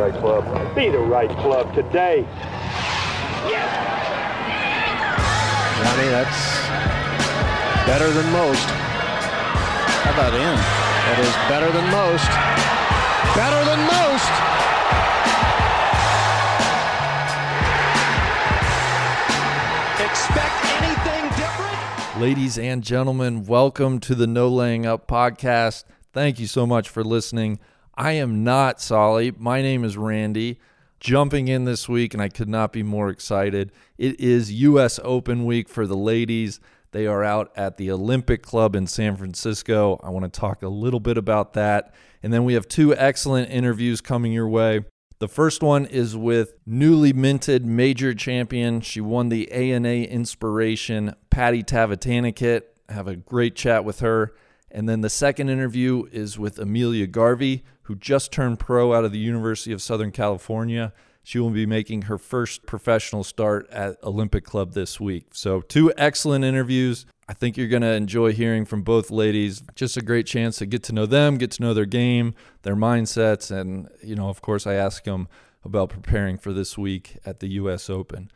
right club. Be the right club today. Yes! Johnny, that's better than most. How about him? That is better than most. Better than most! Expect anything different? Ladies and gentlemen, welcome to the No Laying Up podcast. Thank you so much for listening. I am not Solly. My name is Randy. Jumping in this week, and I could not be more excited. It is US Open week for the ladies. They are out at the Olympic Club in San Francisco. I want to talk a little bit about that. And then we have two excellent interviews coming your way. The first one is with newly minted major champion. She won the ANA Inspiration, Patty Tavatanakit. Have a great chat with her. And then the second interview is with Amelia Garvey, who just turned pro out of the University of Southern California. She will be making her first professional start at Olympic Club this week. So two excellent interviews. I think you're going to enjoy hearing from both ladies. Just a great chance to get to know them, get to know their game, their mindsets. And, you know, of course, I ask them about preparing for this week at the U.S. Open.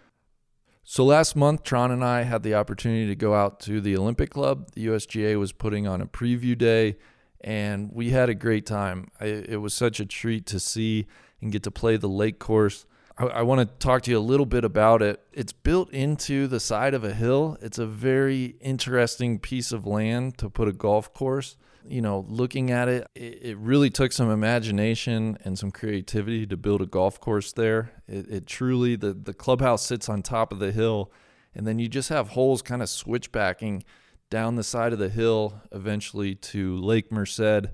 So last month, Tron and I had the opportunity to go out to the Olympic Club. The USGA was putting on a preview day, and we had a great time. It was such a treat to see and get to play the lake course. I want to talk to you a little bit about it. It's built into the side of a hill. It's a very interesting piece of land to put a golf course. You know, looking at it, it really took some imagination and some creativity to build a golf course there. It truly, the clubhouse sits on top of the hill, and then you just have holes kind of switchbacking down the side of the hill, eventually to Lake Merced.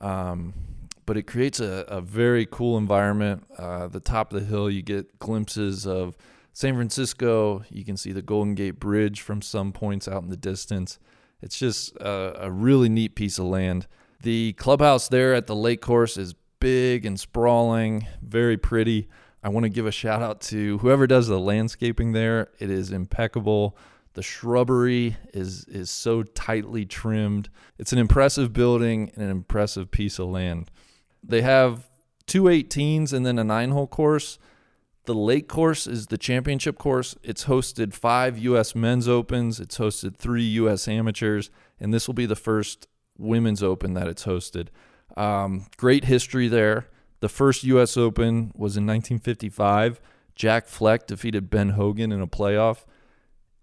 But it creates a very cool environment. The top of the hill, you get glimpses of San Francisco. You can see the Golden Gate Bridge from some points out in the distance. It's just a really neat piece of land. The clubhouse there at the lake course is big and sprawling, very pretty. I want to give a shout out to whoever does the landscaping there. It is impeccable. The shrubbery is so tightly trimmed. It's an impressive building and an impressive piece of land. They have two 18s and then a 9-hole course. The lake course is the championship course. It's hosted 5 U.S. Men's Opens. It's hosted 3 U.S. Amateurs. And this will be the first Women's Open that it's hosted. Great history there. The first U.S. Open was in 1955. Jack Fleck defeated Ben Hogan in a playoff.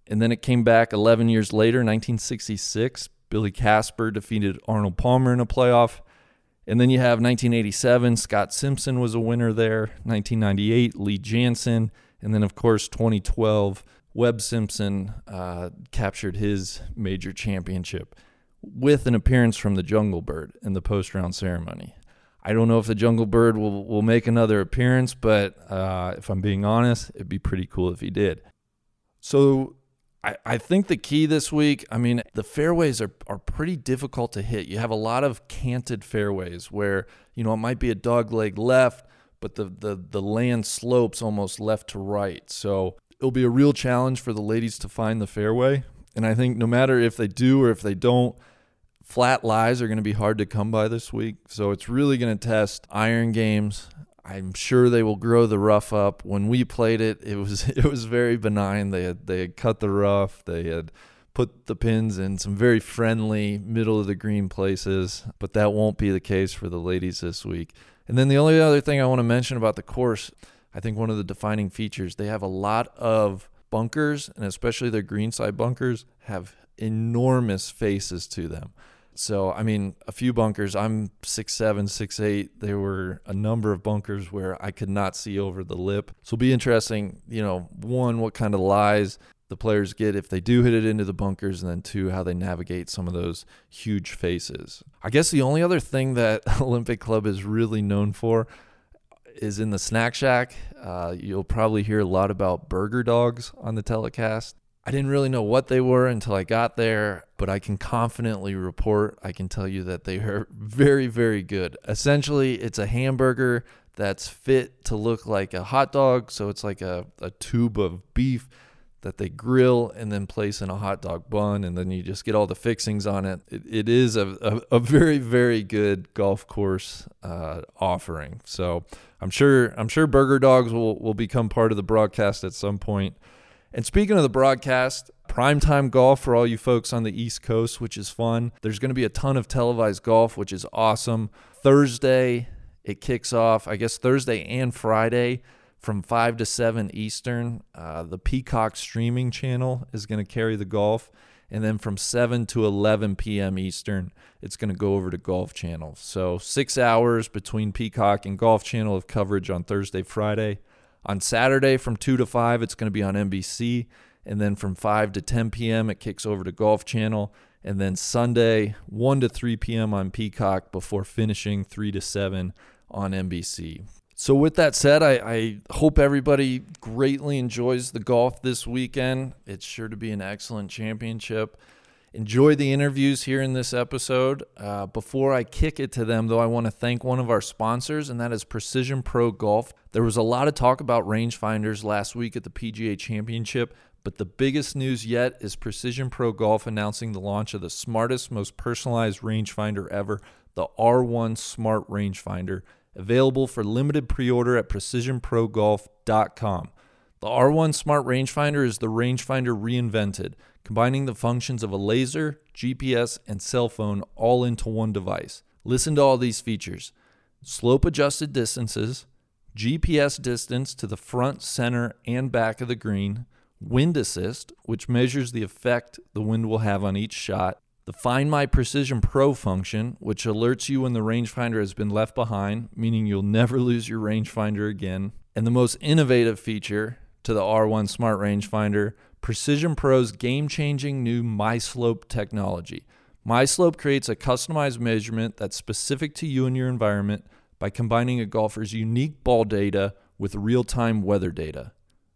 And then it came back 11 years later, 1966. Billy Casper defeated Arnold Palmer in a playoff. And then you have 1987, Scott Simpson was a winner there. 1998, Lee Jansen. And then, of course, 2012, Webb Simpson captured his major championship with an appearance from the Jungle Bird in the post-round ceremony. I don't know if the Jungle Bird will make another appearance, but if I'm being honest, it'd be pretty cool if he did. So I think the key this week, I mean, the fairways are pretty difficult to hit. You have a lot of canted fairways where, you know, it might be a dog leg left, but the land slopes almost left to right. So it'll be a real challenge for the ladies to find the fairway. And I think no matter if they do or if they don't, flat lies are going to be hard to come by this week. So it's really going to test iron games. I'm sure they will grow the rough up. When we played it, it was very benign. They had cut the rough. They had put the pins in some very friendly middle-of-the-green places, but that won't be the case for the ladies this week. And then the only other thing I want to mention about the course, I think one of the defining features, they have a lot of bunkers, and especially their greenside bunkers have enormous faces to them. So, I mean, a few bunkers, I'm 6'7", 6'8". There were a number of bunkers where I could not see over the lip. So it'll be interesting, you know, one, what kind of lies the players get if they do hit it into the bunkers, and then two, how they navigate some of those huge faces. I guess the only other thing that Olympic Club is really known for is in the snack shack. You'll probably hear a lot about burger dogs on the telecast. I didn't really know what they were until I got there, but I can confidently report, I can tell you that they are very, very good. Essentially, it's a hamburger that's fit to look like a hot dog, so it's like a tube of beef that they grill and then place in a hot dog bun, and then you just get all the fixings on it. It is a very, very good golf course offering. So I'm sure Burger Dogs will become part of the broadcast at some point. And speaking of the broadcast, primetime golf for all you folks on the East Coast, which is fun. There's going to be a ton of televised golf, which is awesome. Thursday, it kicks off, I guess Thursday and Friday, from 5 to 7 Eastern. The Peacock streaming channel is going to carry the golf. And then from 7 to 11 p.m. Eastern, it's going to go over to Golf Channel. So 6 hours between Peacock and Golf Channel of coverage on Thursday, Friday. On Saturday from 2 to 5, it's going to be on NBC. And then from 5 to 10 p.m., it kicks over to Golf Channel. And then Sunday, 1 to 3 p.m. on Peacock before finishing 3 to 7 on NBC. So with that said, I hope everybody greatly enjoys the golf this weekend. It's sure to be an excellent championship. Enjoy the interviews here in this episode. Before I kick it to them, though, I want to thank one of our sponsors, and that is Precision Pro Golf. There was a lot of talk about rangefinders last week at the PGA Championship, but the biggest news yet is Precision Pro Golf announcing the launch of the smartest, most personalized rangefinder ever, the R1 Smart Rangefinder. Available for limited pre-order at precisionprogolf.com. The R1 Smart Rangefinder is the rangefinder reinvented, combining the functions of a laser, GPS, and cell phone all into one device. Listen to all these features. Slope-adjusted distances, GPS distance to the front, center, and back of the green, wind assist, which measures the effect the wind will have on each shot, the Find My Precision Pro function, which alerts you when the rangefinder has been left behind, meaning you'll never lose your rangefinder again. And the most innovative feature to the R1 Smart Rangefinder, Precision Pro's game-changing new MySlope technology. MySlope creates a customized measurement that's specific to you and your environment by combining a golfer's unique ball data with real-time weather data.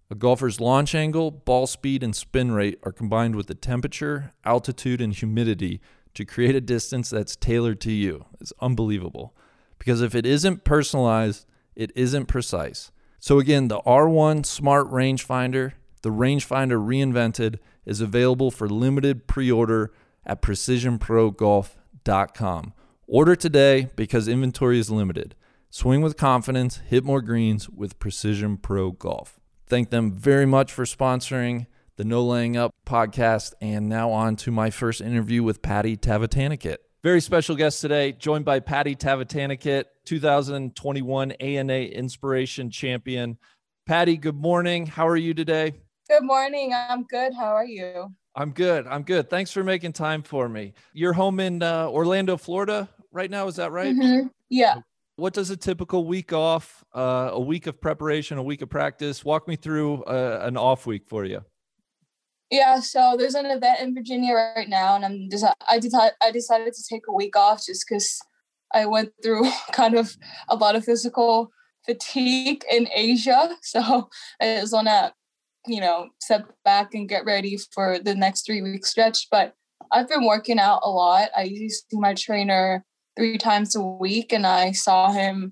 A golfer's launch angle, ball speed, and spin rate are combined with the temperature, altitude, and humidity to create a distance that's tailored to you. It's unbelievable. Because if it isn't personalized, it isn't precise. So again, the R1 Smart Rangefinder, the rangefinder reinvented, is available for limited pre-order at precisionprogolf.com. Order today because inventory is limited. Swing with confidence, hit more greens with Precision Pro Golf. Thank them very much for sponsoring the No Laying Up podcast. And now on to my first interview with Patty Tavatanakit. Very special guest today, joined by Patty Tavatanakit, 2021 ANA Inspiration Champion. Patty, good morning. How are you today? Good morning. I'm good. How are you? I'm good. Thanks for making time for me. You're home in Orlando, Florida right now. Is that right? Mm-hmm. Yeah. What does a typical week off, a week of preparation, a week of practice? Walk me through an off week for you. Yeah, so there's an event in Virginia right now, and I decided to take a week off just because I went through kind of a lot of physical fatigue in Asia. So I just want to, step back and get ready for the next 3 week stretch. But I've been working out a lot. I usually see my trainer 3 times a week, and I saw him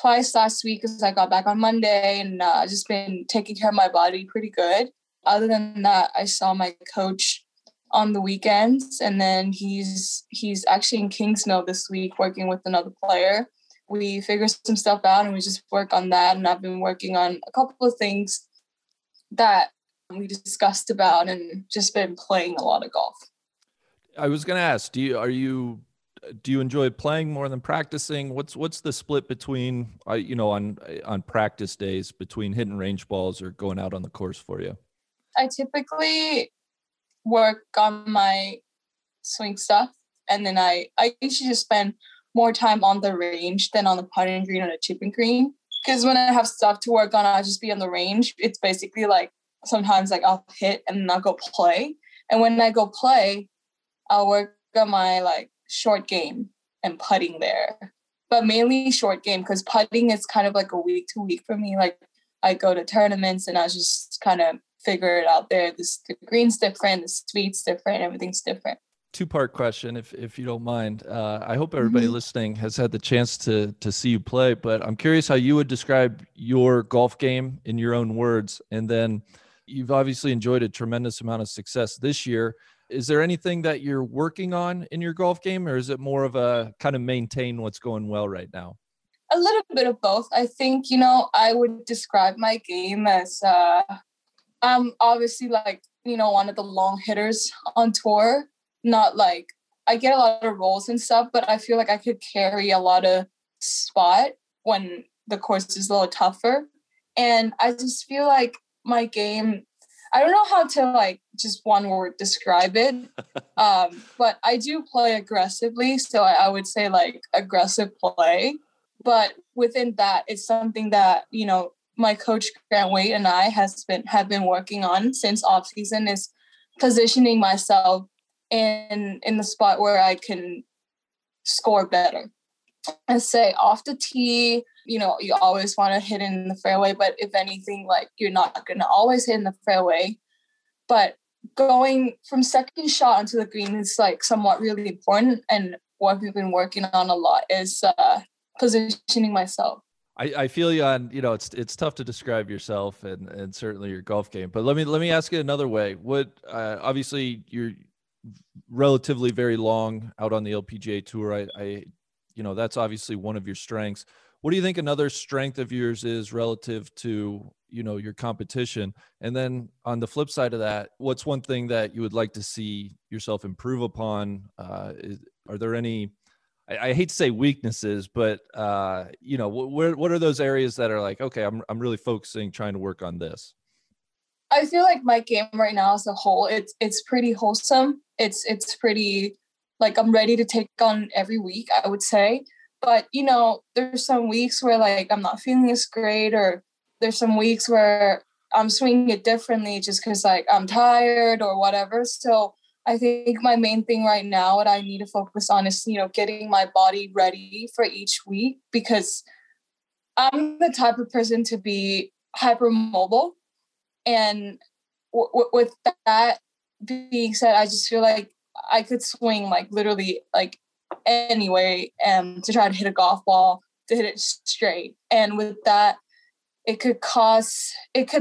twice last week because I got back on Monday, and I've just been taking care of my body pretty good. Other than that, I saw my coach on the weekends, and then he's actually in Kingsmill this week working with another player. We figured some stuff out, and we just work on that, and I've been working on a couple of things that we discussed about and just been playing a lot of golf. I was going to ask, do you enjoy playing more than practicing? What's the split between, on practice days between hitting range balls or going out on the course for you? I typically work on my swing stuff. And then I usually just spend more time on the range than on the putting green or the chipping green. Because when I have stuff to work on, I'll just be on the range. It's basically like sometimes like I'll hit and then I'll go play. And when I go play, I'll work on my short game and putting there, but mainly short game because putting is kind of like a week to week for me. Like I go to tournaments and I just kind of figure it out there. The green's different, the sweet's different, everything's different. 2-part question, if you don't mind. I hope everybody listening has had the chance to see you play, but I'm curious how you would describe your golf game in your own words, and then You've obviously enjoyed a tremendous amount of success this year. Is there anything that you're working on in your golf game, or is it more of a kind of maintain what's going well right now? A little bit of both. I think, you know, I would describe my game as I'm obviously like, you know, one of the long hitters on tour. Not like I get a lot of rolls and stuff, but I feel like I could carry a lot of spot when the course is a little tougher. And I just feel like my game, I don't know how to like just one word describe it, but I do play aggressively. So I would say like aggressive play. But within that, it's something that, you know, my coach Grant Waite and I have been working on since off season, is positioning myself in the spot where I can score better. I say off the tee, you know, you always want to hit in the fairway, but if anything, like you're not going to always hit in the fairway. But going from second shot onto the green is like somewhat really important. And what we've been working on a lot is positioning myself. I feel you on, you know, it's tough to describe yourself and certainly your golf game, but let me ask it another way. What, obviously you're relatively very long out on the LPGA tour. I you know, that's obviously one of your strengths. What do you think another strength of yours is relative to, you know, your competition? And then on the flip side of that, what's one thing that you would like to see yourself improve upon? Are there any, I hate to say weaknesses, but you know, what are those areas that are like, okay, I'm really focusing, trying to work on this? I feel like my game right now as a whole, it's pretty wholesome. It's pretty, like, I'm ready to take on every week, I would say. But, you know, there's some weeks where, like, I'm not feeling as great, or there's some weeks where I'm swinging it differently just because, like, I'm tired or whatever. So I think my main thing right now, what I need to focus on is, you know, getting my body ready for each week, because I'm the type of person to be hypermobile. And with that being said, I just feel like I could swing like literally like any way to try to hit a golf ball, to hit it straight. And with that, it could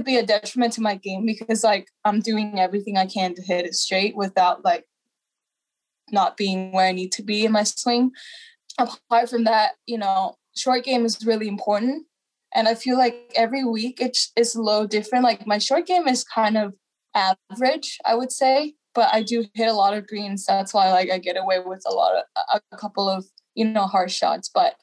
be a detriment to my game, because like I'm doing everything I can to hit it straight without like not being where I need to be in my swing. Apart from that, you know, short game is really important. And I feel like every week it's a little different. Like my short game is kind of average, I would say. But I do hit a lot of greens. That's why like I get away with a couple of, you know, hard shots. But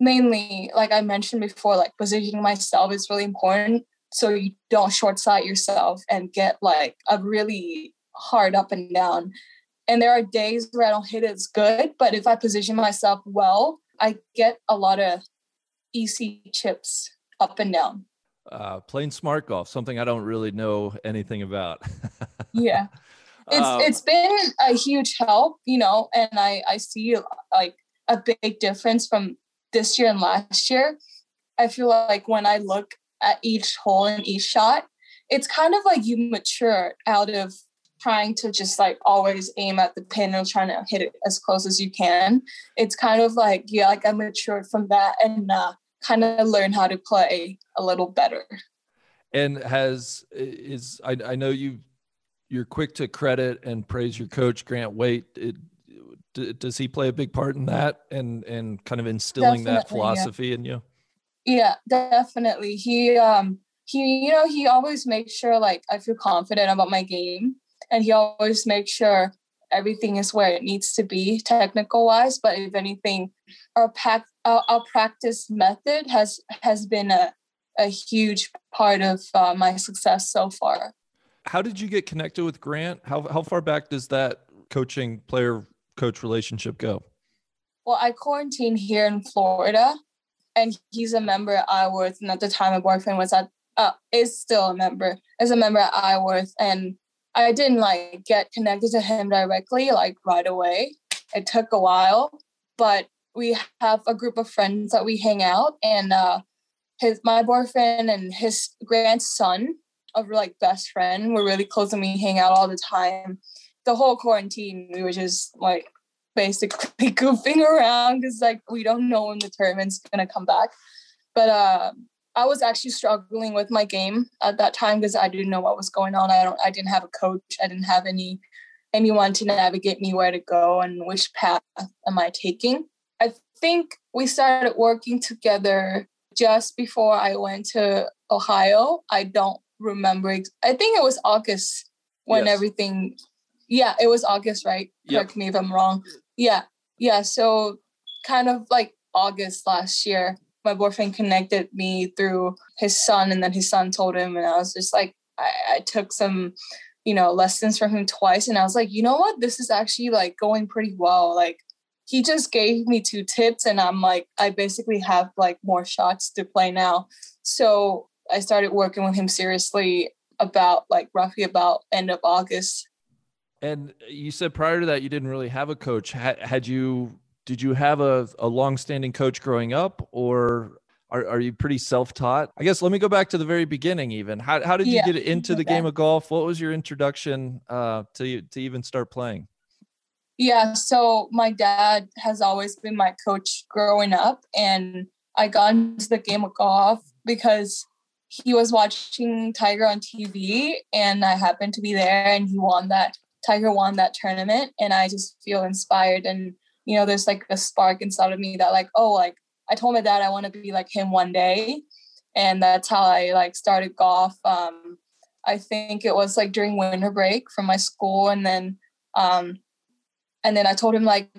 mainly, like I mentioned before, like positioning myself is really important, so you don't short sight yourself and get like a really hard up and down. And there are days where I don't hit it as good, but if I position myself well, I get a lot of easy chips up and down. Playing smart golf, something I don't really know anything about. Yeah. It's been a huge help, you know, and I see like a big difference from this year and last year. I feel like when I look at each hole and each shot, it's kind of like you mature out of trying to just like always aim at the pin and trying to hit it as close as you can. It's kind of like, yeah, like I matured from that and kind of learn how to play a little better. And I know you're quick to credit and praise your coach, Grant Waite. Does he play a big part in that and kind of instilling definitely, that philosophy in you? Yeah, definitely. He, you know, he always makes sure like I feel confident about my game, and he always makes sure everything is where it needs to be technical wise. But if anything, our practice method has been a huge part of my success so far. How did you get connected with Grant? How far back does that coaching player coach relationship go? Well, I quarantined here in Florida, and he's a member at Iworth. And at the time, my boyfriend is still a member, is a member at Iworth. And I didn't like get connected to him directly, like right away. It took a while, but we have a group of friends that we hang out, and my boyfriend and his grandson, of like best friend, we're really close and we hang out all the time. The whole quarantine, we were just like basically goofing around because like we don't know when the tournament's gonna come back. But I was actually struggling with my game at that time because I didn't know what was going on. I didn't have a coach. I didn't have anyone to navigate me where to go and which path am I taking. I think we started working together just before I went to Ohio. I don't remember. I think it was August when everything. Yeah, it was August, right? Yep. Correct me if I'm wrong. Yeah. Yeah. So kind of like August last year, my boyfriend connected me through his son, and then his son told him, and I was just like, I took some, lessons from him twice. And I was like, you know what? This is actually like going pretty well. Like he just gave me 2 tips and I'm like, I basically have like more shots to play now. So I started working with him seriously about like roughly about end of August. And you said prior to that, you didn't really have a coach. Did you have a longstanding coach growing up, or are you pretty self-taught? I guess let me go back to the very beginning even. How did you get into the game of golf? What was your introduction to even start playing? Yeah, so my dad has always been my coach growing up, and I got into the game of golf because he was watching Tiger on TV, and I happened to be there, and Tiger won that tournament, and I just feel inspired, and there's like a spark inside of me that like, oh, like I told my dad I want to be like him one day. And that's how I like started golf. I think it was like during winter break from my school. And then I told him like,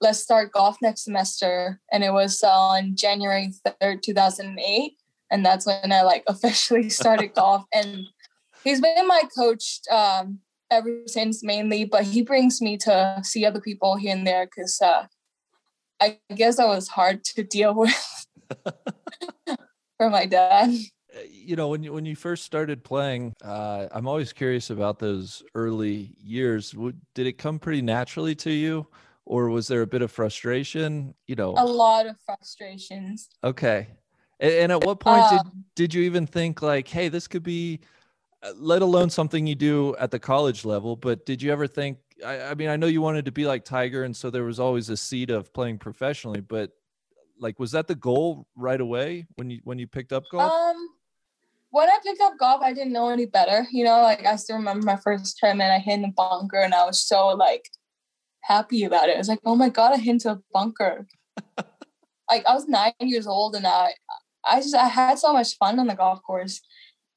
let's start golf next semester. And it was on January 3rd, 2008. And that's when I like officially started golf, and he's been my coach, ever since mainly, but he brings me to see other people here and there because I guess I was hard to deal with for my dad. When you first started playing, I'm always curious about those early years. Did it come pretty naturally to you, or was there a bit of frustration? A lot of frustrations. Okay. And at what point did you even think like, hey, this could be, let alone something you do at the college level, but did you ever think, I know you wanted to be like Tiger, and so there was always a seed of playing professionally, but like, was that the goal right away when you picked up golf? When I picked up golf, I didn't know any better. I still remember my first tournament, I hit in a bunker, and I was so like happy about it. It was like, oh my God, I hit into a bunker. Like I was 9 years old, and I had so much fun on the golf course.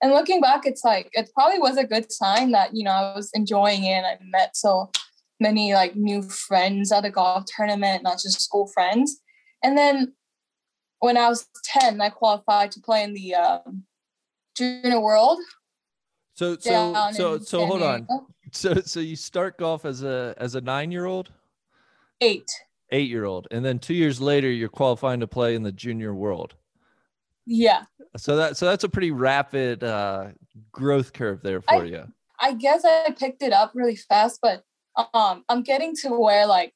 And looking back, it's like, it probably was a good sign that, I was enjoying it. And I met so many like new friends at a golf tournament, not just school friends. And then when I was 10, I qualified to play in the junior world. So hold on. So you start golf as a 9-year-old? 8-year-old. And then 2 years later, you're qualifying to play in the junior world. Yeah. So that's a pretty rapid growth curve there for you. I guess I picked it up really fast, but I'm getting to where like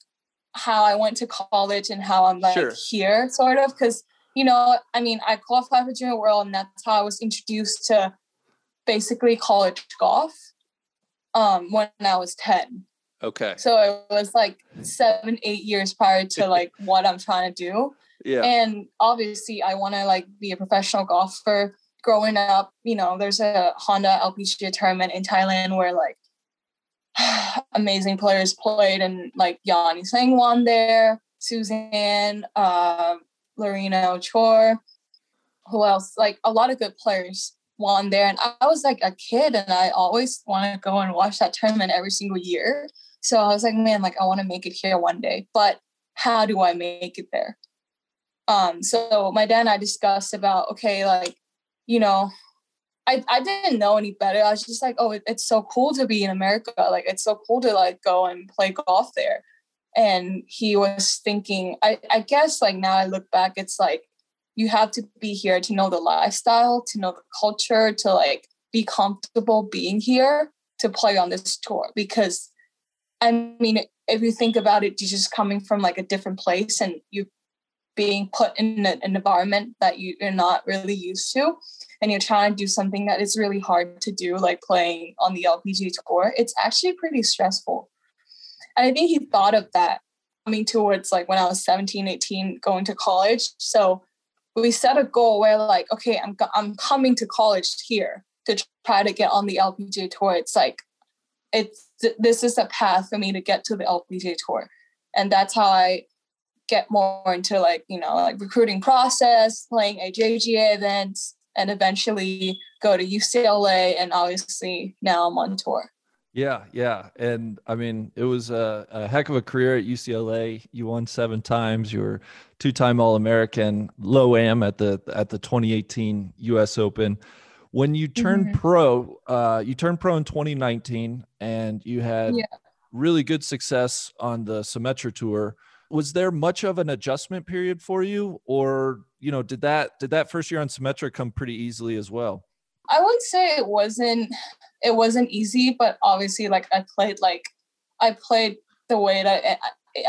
how I went to college and how I'm like here sort of, because I qualified for junior world, and that's how I was introduced to basically college golf when I was 10. Okay. So it was like 7-8 years prior to like what I'm trying to do. Yeah. And obviously I want to like be a professional golfer. Growing up, there's a Honda LPGA tournament in Thailand where like amazing players played, and like Yanni Sang won there, Suzanne, Lorena Chor, who else? Like a lot of good players won there. And I was like a kid, and I always want to go and watch that tournament every single year. So I was like, man, like I want to make it here one day, but how do I make it there? So my dad and I discussed about, okay, like, I didn't know any better. I was just like, oh, it's so cool to be in America. Like, it's so cool to like go and play golf there. And he was thinking, I guess like now I look back, it's like, you have to be here to know the lifestyle, to know the culture, to like be comfortable being here to play on this tour. Because if you think about it, you're just coming from like a different place, and you being put in an environment that you're not really used to, and you're trying to do something that is really hard to do, like playing on the LPGA tour. It's actually pretty stressful. And I think he thought of that towards like when I was 17, 18, going to college. So we set a goal where like, okay, I'm coming to college here to try to get on the LPGA tour. It's like, this is a path for me to get to the LPGA tour. And that's how I get more into like, you know, like recruiting process, playing AJGA events, and eventually go to UCLA. And obviously now I'm on tour. Yeah. Yeah. And I mean, it was a heck of a career at UCLA. You won 7 times. You were 2-time All-American, low am at the 2018 US Open. When you turned pro, you turned pro in 2019 and you had really good success on the Symmetra Tour. Was there much of an adjustment period for you, or, you know, did that first year on Symmetra come pretty easily as well? I would say it wasn't easy, but obviously like I played the way that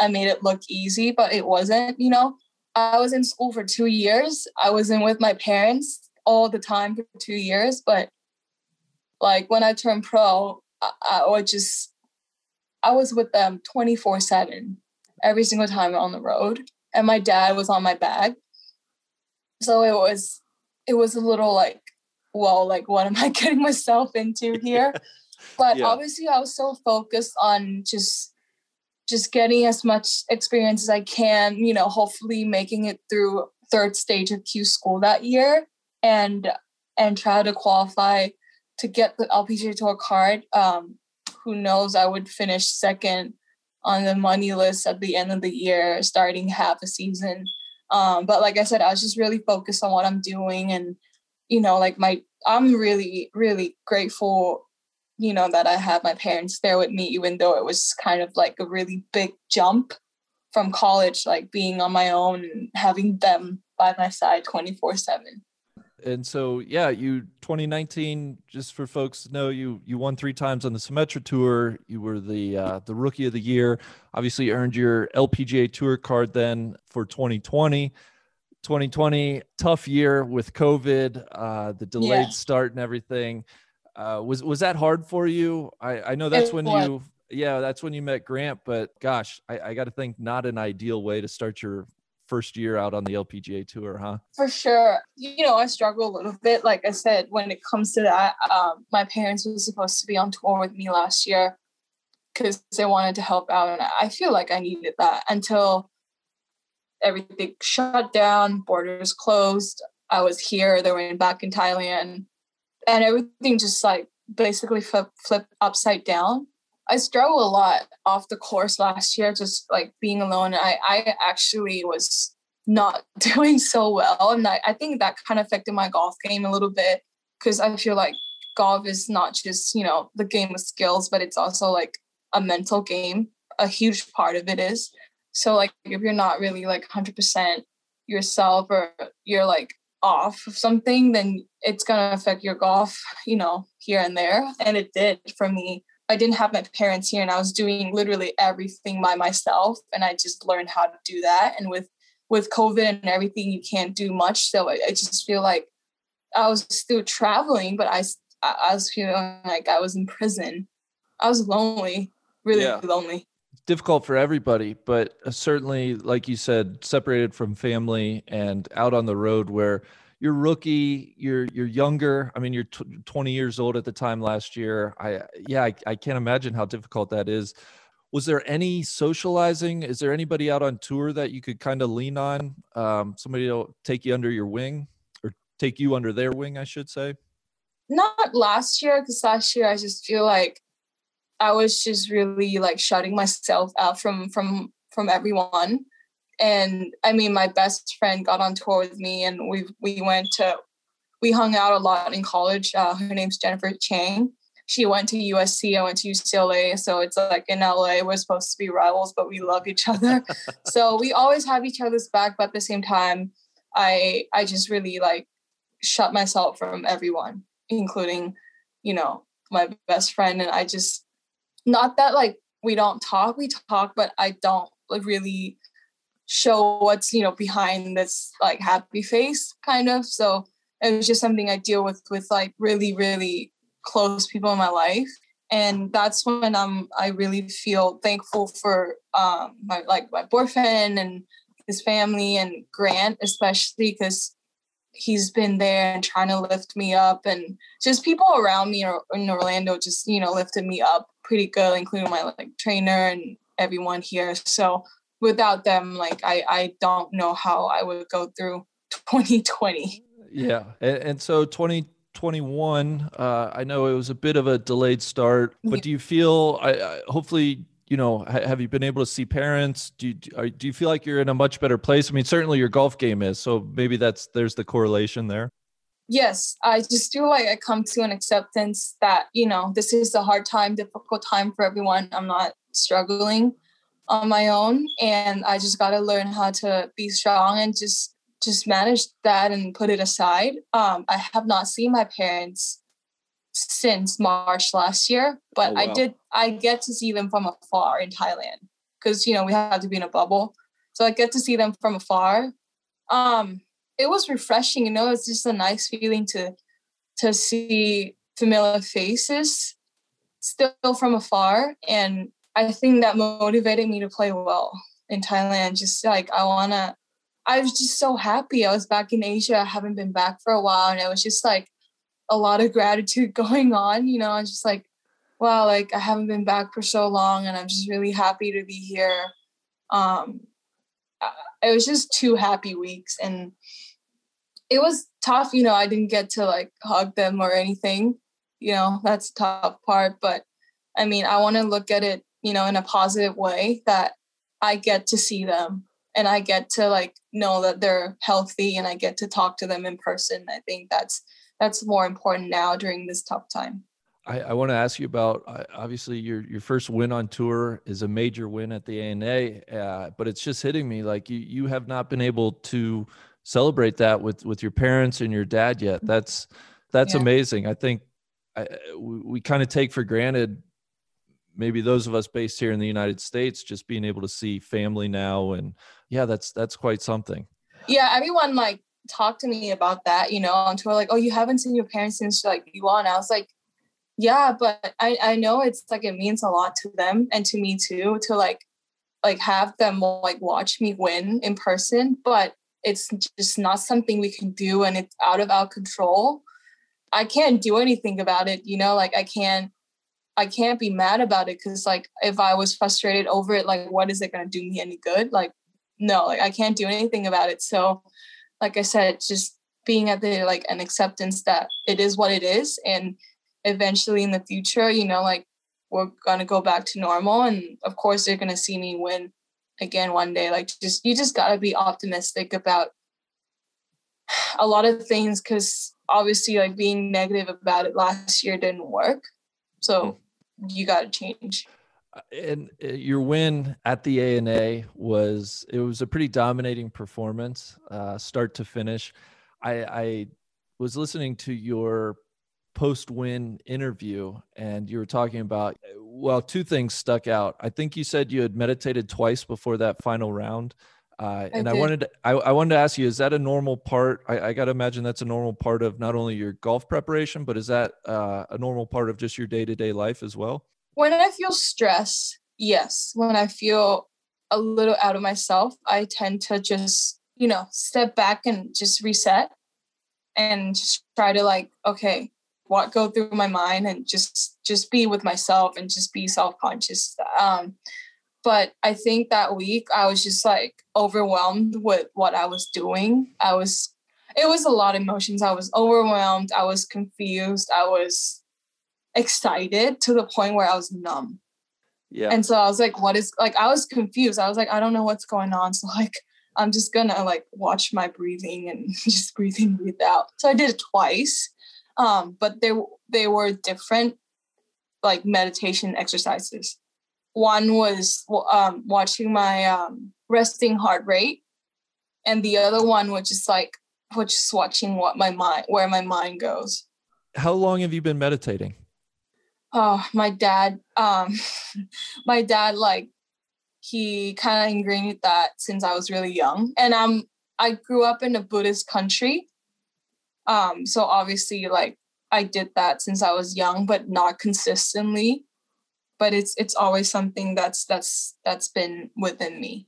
I made it look easy, but it wasn't, you know. I was in school for 2 years. I was in with my parents all the time for 2 years, but like when I turned pro, I was with them 24/7 every single time on the road, and my dad was on my back. So it was a little like, well, like, what am I getting myself into here? But obviously I was so focused on just getting as much experience as I can, you know, hopefully making it through third stage of Q school that year and try to qualify to get the LPGA Tour card. Who knows, I would finish second on the money list at the end of the year, starting half a season. But like I said, I was just really focused on what I'm doing, and you know, like I'm really, really grateful, you know, that I have my parents there with me, even though it was kind of like a really big jump from college, like being on my own and having them by my side 24/7. And so, yeah, you 2019, just for folks to know, you won 3 times on the Symmetra Tour. You were the Rookie of the Year, obviously earned your LPGA Tour card then for 2020. 2020, tough year with COVID, the delayed start and everything. Was that hard for you? I know that's when that's when you met Grant, but gosh, I got to think not an ideal way to start your first year out on the LPGA Tour, huh? For sure. You know, I struggle a little bit. Like I said, when it comes to that, my parents were supposed to be on tour with me last year because they wanted to help out. And I feel like I needed that until everything shut down, borders closed. I was here, they were back in Thailand, and everything just like basically flipped upside down. I struggled a lot off the course last year, just like being alone. I actually was not doing so well. And I think that kind of affected my golf game a little bit, because I feel like golf is not just, you know, the game of skills, but it's also like a mental game. A huge part of it is. So like if you're not really like 100% yourself, or you're like off of something, then it's going to affect your golf, you know, here and there. And it did for me. I didn't have my parents here, and I was doing literally everything by myself. And I just learned how to do that. And with COVID and everything, you can't do much. So I just feel like I was still traveling, but I was feeling like I was in prison. I was lonely, really lonely. Difficult for everybody, but certainly, like you said, separated from family and out on the road where you're rookie, you're younger. I mean, you're 20 years old at the time last year. I can't imagine how difficult that is. Was there any socializing? Is there anybody out on tour that you could kind of lean on? Somebody to take you under your wing, or take you under their wing, I should say? Not last year, because last year I just feel like I was just really like shutting myself out from everyone. And I mean, my best friend got on tour with me, and we hung out a lot in college. Her name's Jennifer Chang. She went to USC, I went to UCLA. So it's like in LA, we're supposed to be rivals, but we love each other. So we always have each other's back. But at the same time, I just really like shut myself from everyone, including, you know, my best friend. And I just, not that like we talk, but I don't like really show what's, you know, behind this like happy face kind of. So it was just something I deal with like really, really close people in my life. And that's when I really feel thankful for my boyfriend and his family and Grant, especially, because he's been there and trying to lift me up, and just people around me in Orlando just, you know, lifted me up pretty good, including my like trainer and everyone here. So without them, like, I don't know how I would go through 2020. Yeah. And so 2021, I know it was a bit of a delayed start, but do you feel, I hopefully, you know, have you been able to see parents? Do you feel like you're in a much better place? I mean, certainly your golf game is, so maybe there's the correlation there. Yes. I just feel like I come to an acceptance that, you know, this is a hard time, difficult time for everyone. I'm not struggling on my own, and I just got to learn how to be strong and just manage that and put it aside. I have not seen my parents since March last year, but I get to see them from afar in Thailand, because, you know, we have to be in a bubble. So I get to see them from afar. It was refreshing, you know, it's just a nice feeling to see familiar faces still from afar. And I think that motivated me to play well in Thailand. Just like, I was just so happy. I was back in Asia. I haven't been back for a while. And it was just like a lot of gratitude going on, you know. I was just like, wow, like I haven't been back for so long, and I'm just really happy to be here. It was just 2 happy weeks, and it was tough. You know, I didn't get to like hug them or anything, you know, that's the tough part. But I mean, I want to look at it, you know, in a positive way, that I get to see them and I get to like know that they're healthy and I get to talk to them in person. I think that's more important now during this tough time. I want to ask you about, obviously your first win on tour is a major win at the ANA, but it's just hitting me like you have not been able to celebrate that with your parents and your dad yet. That's amazing. I think we kind of take for granted, maybe those of us based here in the United States, just being able to see family now. And yeah, that's quite something. Yeah. Everyone like talked to me about that, you know, on tour, like, oh, you haven't seen your parents since like you won. I was like, yeah, but I know it's like, it means a lot to them and to me too, to like have them like watch me win in person, but it's just not something we can do. And it's out of our control. I can't do anything about it. You know, like I can't be mad about it, because like if I was frustrated over it, like what is it going to do me any good? Like, no, like I can't do anything about it. So like I said, just being at the like an acceptance that it is what it is, and eventually in the future, you know, like we're going to go back to normal, and of course they're going to see me win again one day. Like you just got to be optimistic about a lot of things, because obviously like being negative about it last year didn't work. So you got to change. And your win at the ANA was a pretty dominating performance, start to finish. I was listening to your post-win interview, and you were talking about, well, 2 things stuck out. I think you said you had meditated twice before that final round. I wanted to ask you, is that a normal part? I got to imagine that's a normal part of not only your golf preparation, but is that a normal part of just your day-to-day life as well? When I feel stress, yes. When I feel a little out of myself, I tend to just, you know, step back and just reset and just try to like, okay, what go through my mind, and just be with myself and just be self-conscious. But I think that week I was just like overwhelmed with what I was doing. It was a lot of emotions. I was overwhelmed. I was confused. I was excited to the point where I was numb. Yeah. And so I was like, I was confused. I was like, I don't know what's going on. So like, I'm just gonna like watch my breathing and just breathe in, breathe out. So I did it twice. But they were different like meditation exercises. One was watching my resting heart rate, and the other one was just like, watching where my mind goes. How long have you been meditating? Oh, my dad, like he kind of ingrained that since I was really young, and I grew up in a Buddhist country, so obviously like I did that since I was young, but not consistently. But it's always something that's been within me.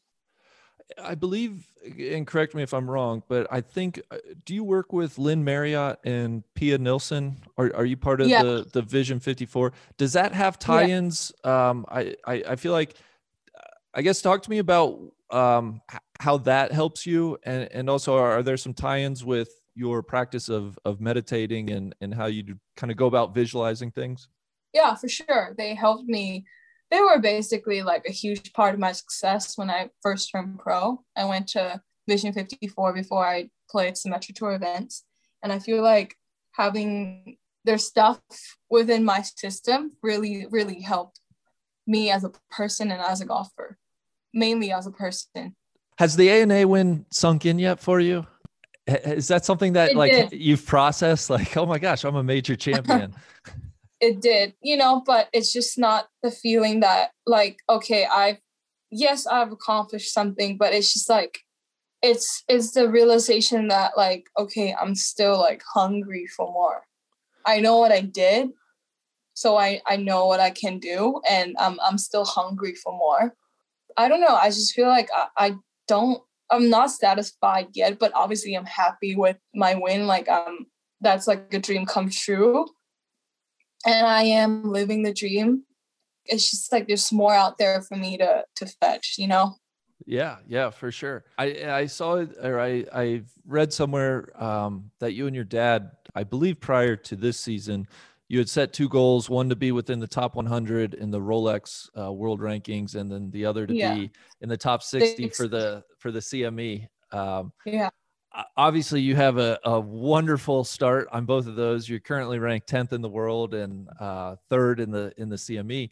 I believe, and correct me if I'm wrong, but I think, do you work with Lynn Marriott and Pia Nilsson? Are you part of the Vision 54? Does that have tie-ins? Yeah. I feel like, I guess, talk to me about how that helps you. And also, are there some tie-ins with your practice of meditating and how you kind of go about visualizing things? Yeah, for sure. They helped me. They were basically like a huge part of my success when I first turned pro. I went to Vision 54 before I played Symmetra Tour events. And I feel like having their stuff within my system really, really helped me as a person and as a golfer, mainly as a person. Has the ANA win sunk in yet for you? Is that something that you've processed? Like, oh my gosh, I'm a major champion. It did, you know, but it's just not the feeling that like, okay, I've accomplished something, but it's just like, it's the realization that like, okay, I'm still like hungry for more. I know what I did. So I know what I can do, and I'm still hungry for more. I don't know. I just feel like I'm not satisfied yet, but obviously I'm happy with my win. Like, that's like a dream come true. And I am living the dream. It's just like there's more out there for me to fetch, you know? Yeah, for sure. I saw it, or I read somewhere that you and your dad, I believe prior to this season, you had set two goals, one to be within the top 100 in the Rolex world rankings, and then the other to be in the top 60 for the CME. Obviously, you have a wonderful start on both of those. You're currently ranked 10th in the world and third in the CME.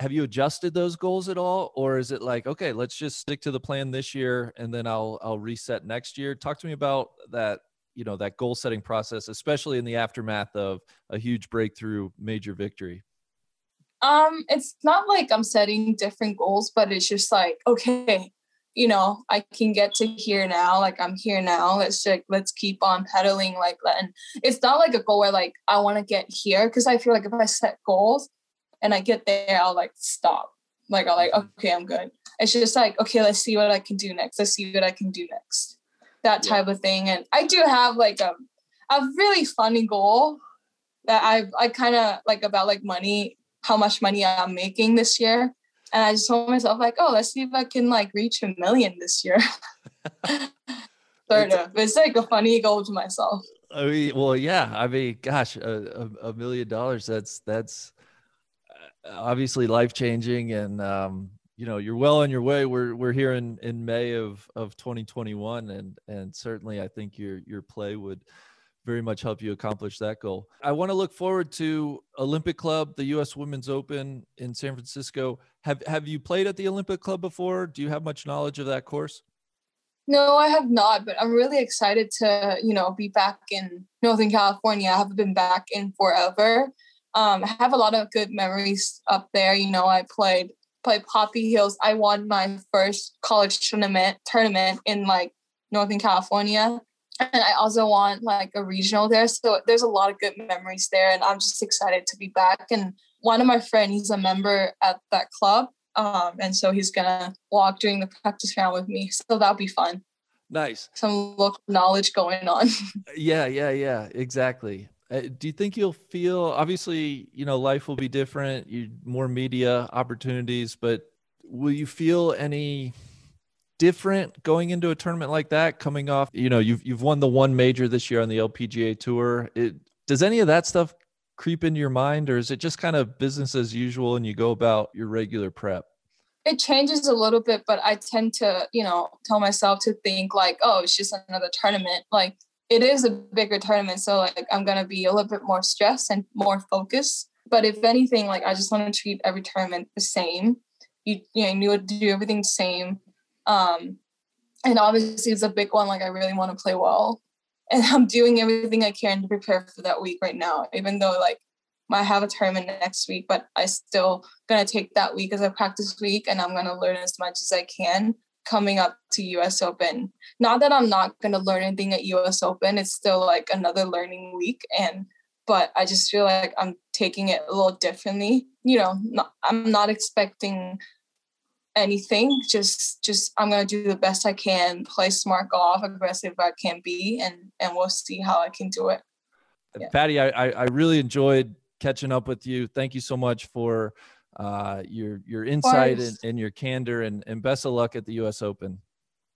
Have you adjusted those goals at all? Or is it like, okay, let's just stick to the plan this year and then I'll reset next year? Talk to me about that, you know, that goal setting process, especially in the aftermath of a huge breakthrough, major victory. It's not like I'm setting different goals, but it's just like, okay, you know, I can get to here now. Like, I'm here now. Let's keep on pedaling. Like, and it's not like a goal where like I want to get here, because I feel like if I set goals and I get there, I'll like stop. Like, I'll like, okay, I'm good. It's just like, okay, let's see what I can do next. Let's see what I can do next. That type of thing. And I do have like a really funny goal that I kind of like about like money, how much money I'm making this year. And I just told myself, like, oh, let's see if I can, like, reach $1 million this year. Sort of. It's like a funny goal to myself. I mean, well, yeah. I mean, gosh, $1 million, that's obviously life-changing. And, you know, you're well on your way. We're here in May of 2021. And certainly I think your play would very much help you accomplish that goal. I want to look forward to Olympic Club, the US Women's Open in San Francisco. Have you played at the Olympic Club before? Do you have much knowledge of that course? No, I have not, but I'm really excited to, you know, be back in Northern California. I haven't been back in forever. I have a lot of good memories up there. You know, I played Poppy Hills. I won my first college tournament in like Northern California. And I also want like a regional there. So there's a lot of good memories there. And I'm just excited to be back. And one of my friends, he's a member at that club. And so he's going to walk during the practice round with me. So that'll be fun. Nice. Some local knowledge going on. Yeah, exactly. Do you think you'll feel, obviously, you know, life will be different, more media opportunities, but will you feel any different going into a tournament like that, coming off, you know, you've won the one major this year on the LPGA tour? Does any of that stuff creep into your mind, or is it just kind of business as usual and you go about your regular prep? It changes a little bit, but I tend to, you know, tell myself to think like, oh, it's just another tournament. Like, it is a bigger tournament. So like, I'm going to be a little bit more stressed and more focused. But if anything, like, I just want to treat every tournament the same. You know, you do everything the same. And obviously it's a big one. Like, I really want to play well, and I'm doing everything I can to prepare for that week right now, even though like I have a tournament next week, but I still going to take that week as a practice week. And I'm going to learn as much as I can coming up to US Open. Not that I'm not going to learn anything at US Open. It's still like another learning week. But I just feel like I'm taking it a little differently. You know, I'm not expecting anything, just I'm going to do the best I can, play smart golf, aggressive I can be, and we'll see how I can do it. Yeah. Patty, I really enjoyed catching up with you. Thank you so much for your insight and your candor, and best of luck at the US Open.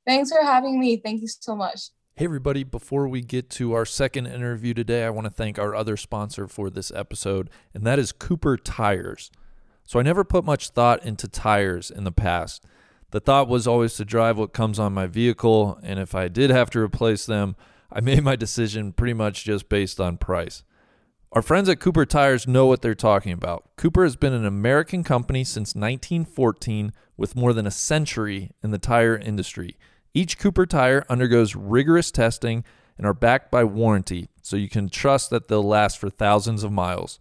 Thanks for having me. Thank you so much. Hey everybody, before we get to our second interview today, I want to thank our other sponsor for this episode, and that is Cooper Tires. So I never put much thought into tires in the past. The thought was always to drive what comes on my vehicle, and if I did have to replace them, I made my decision pretty much just based on price. Our friends at Cooper Tires know what they're talking about. Cooper has been an American company since 1914 with more than a century in the tire industry. Each Cooper tire undergoes rigorous testing and are backed by warranty, so you can trust that they'll last for thousands of miles.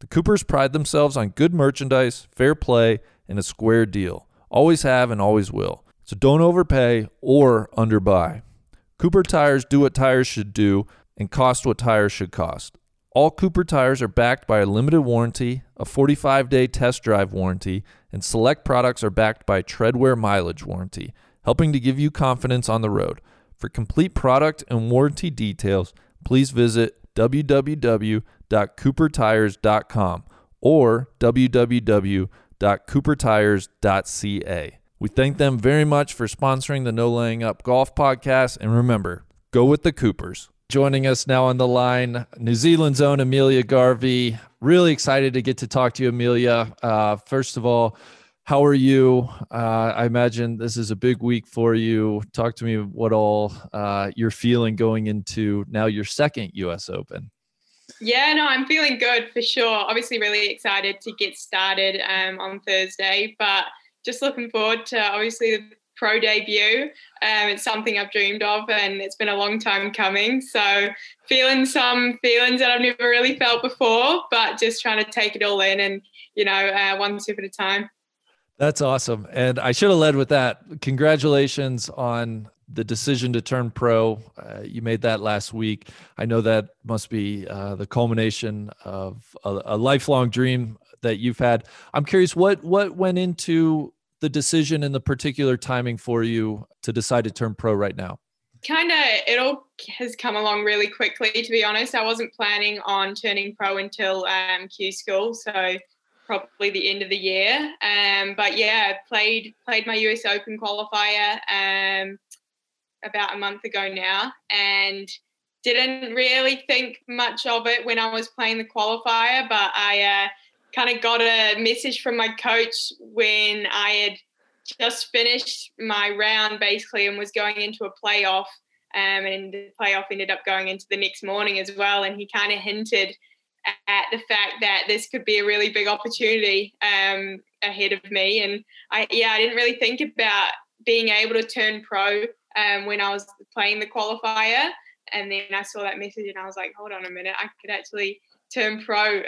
The Coopers pride themselves on good merchandise, fair play, and a square deal. Always have and always will. So don't overpay or underbuy. Cooper tires do what tires should do and cost what tires should cost. All Cooper tires are backed by a limited warranty, a 45-day test drive warranty, and select products are backed by treadwear mileage warranty, helping to give you confidence on the road. For complete product and warranty details, please visit www.coopertires.com or www.coopertires.ca. We thank them very much for sponsoring the No Laying Up Golf Podcast, and remember, go with the Coopers. Joining us now on the line, New Zealand's own Amelia Garvey. Really excited to get to talk to you, Amelia. First of all, how are you? I imagine this is a big week for you. Talk to me what all you're feeling going into now your second US Open. Yeah, no, I'm feeling good for sure. Obviously really excited to get started on Thursday, but just looking forward to obviously the pro debut. It's something I've dreamed of and it's been a long time coming. So feeling some feelings that I've never really felt before, but just trying to take it all in and, you know, one step at a time. That's awesome. And I should have led with that. Congratulations on the decision to turn pro. You made that last week. I know that must be the culmination of a lifelong dream that you've had. I'm curious, what went into the decision and the particular timing for you to decide to turn pro right now? Kind of, it all has come along really quickly, to be honest. I wasn't planning on turning pro until Q school, so probably the end of the year. But yeah, played my US Open qualifier about a month ago now, and didn't really think much of it when I was playing the qualifier, but I kind of got a message from my coach when I had just finished my round basically and was going into a playoff, and the playoff ended up going into the next morning as well, and he kind of hinted at the fact that this could be a really big opportunity ahead of me. And I didn't really think about being able to turn pro when I was playing the qualifier, and then I saw that message and I was like, hold on a minute, I could actually turn pro